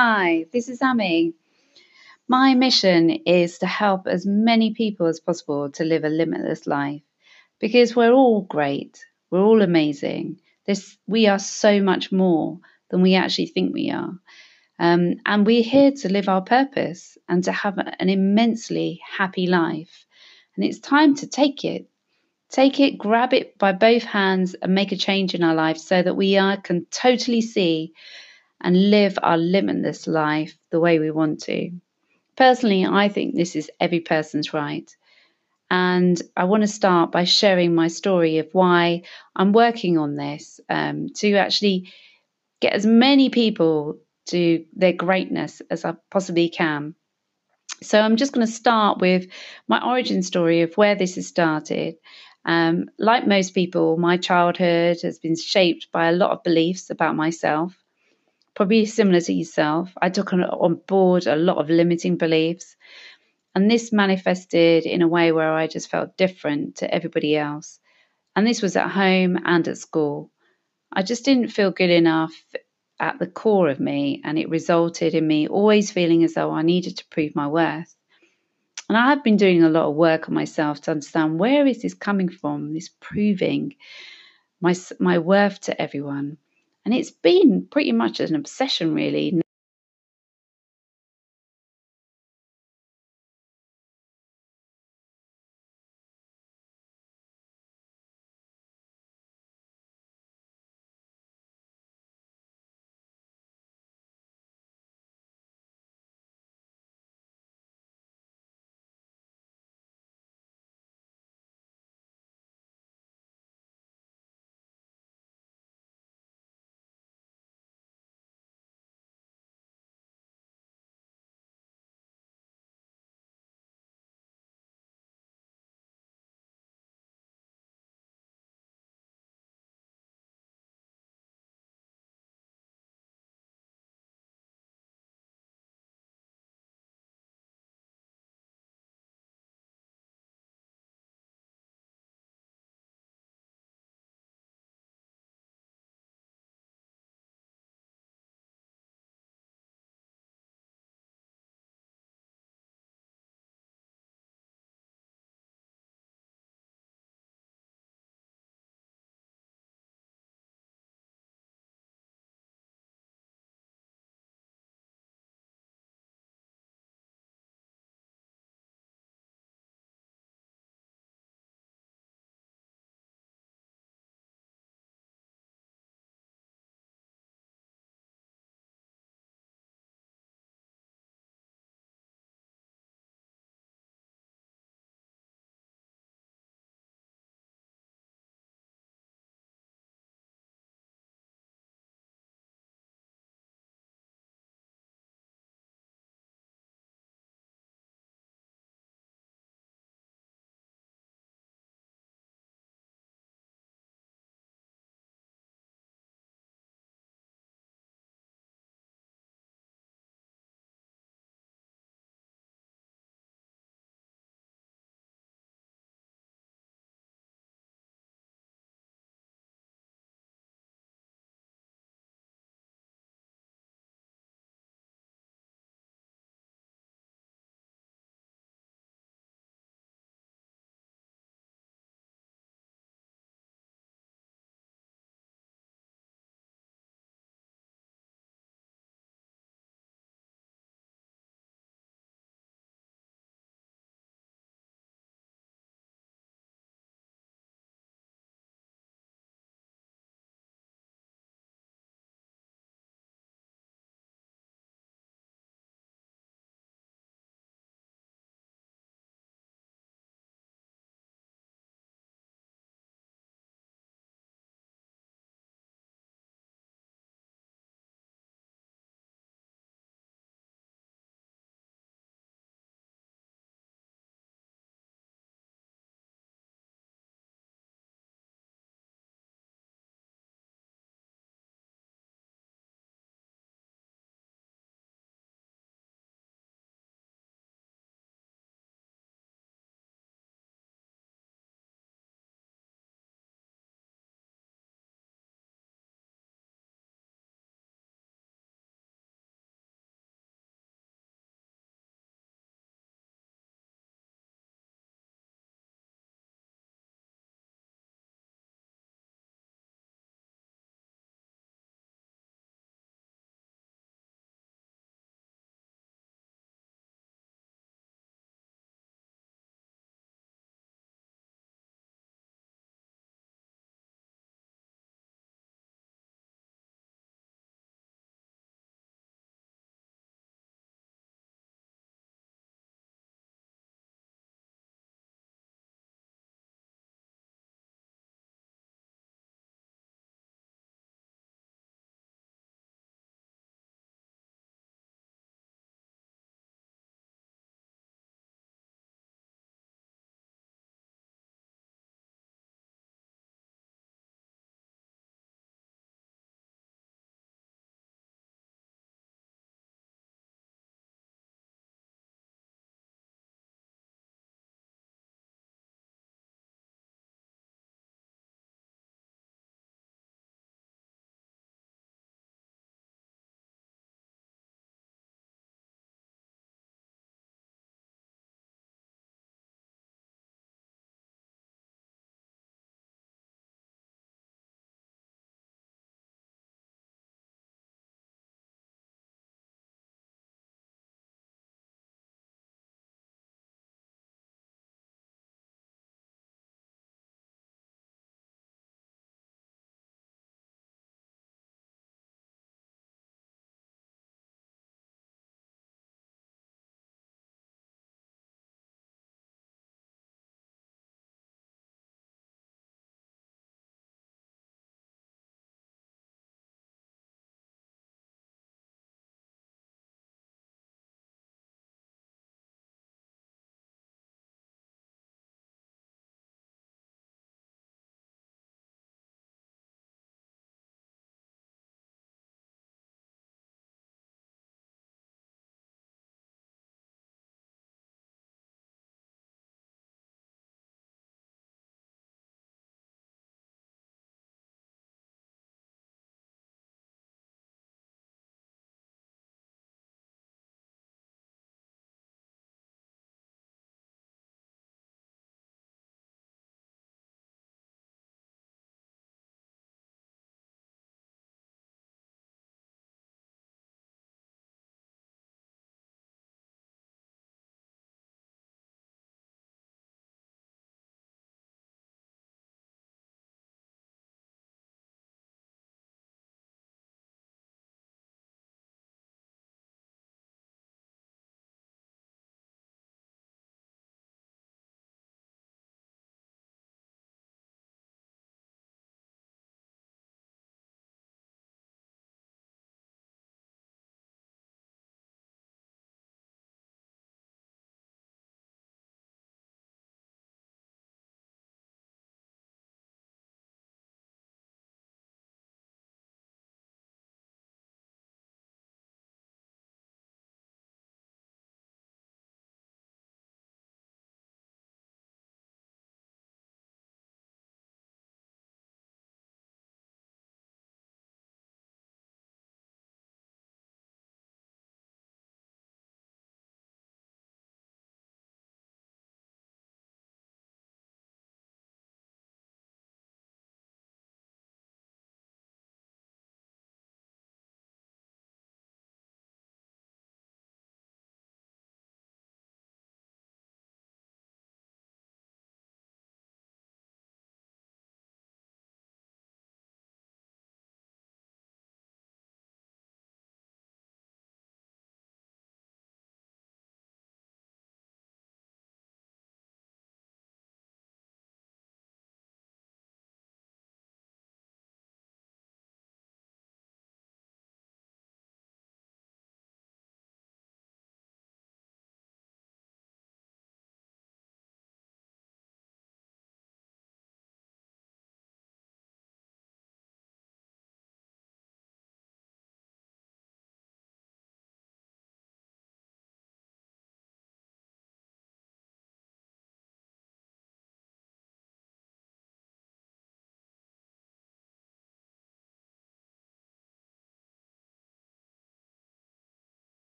Hi, this is Amy. My mission is to help as many people as possible to live a limitless life, because we're all great, we're all amazing. We are so much more than we actually think we are. And we're here to live our purpose and to have an immensely happy life. And it's time to take it. Take it, grab it by both hands and make a change in our life so that we can totally see and live our limitless life the way we want to. Personally, I think this is every person's right. And I want to start by sharing my story of why I'm working on this, to actually get as many people to their greatness as I possibly can. So I'm just going to start with my origin story of where this has started. Like most people, my childhood has been shaped by a lot of beliefs about myself, probably similar to yourself. I took on board a lot of limiting beliefs, and this manifested in a way where I just felt different to everybody else. And this was at home and at school. I just didn't feel good enough at the core of me, and it resulted in me always feeling as though I needed to prove my worth. And I have been doing a lot of work on myself to understand, where is this coming from, this proving my worth to everyone? And it's been pretty much an obsession, really,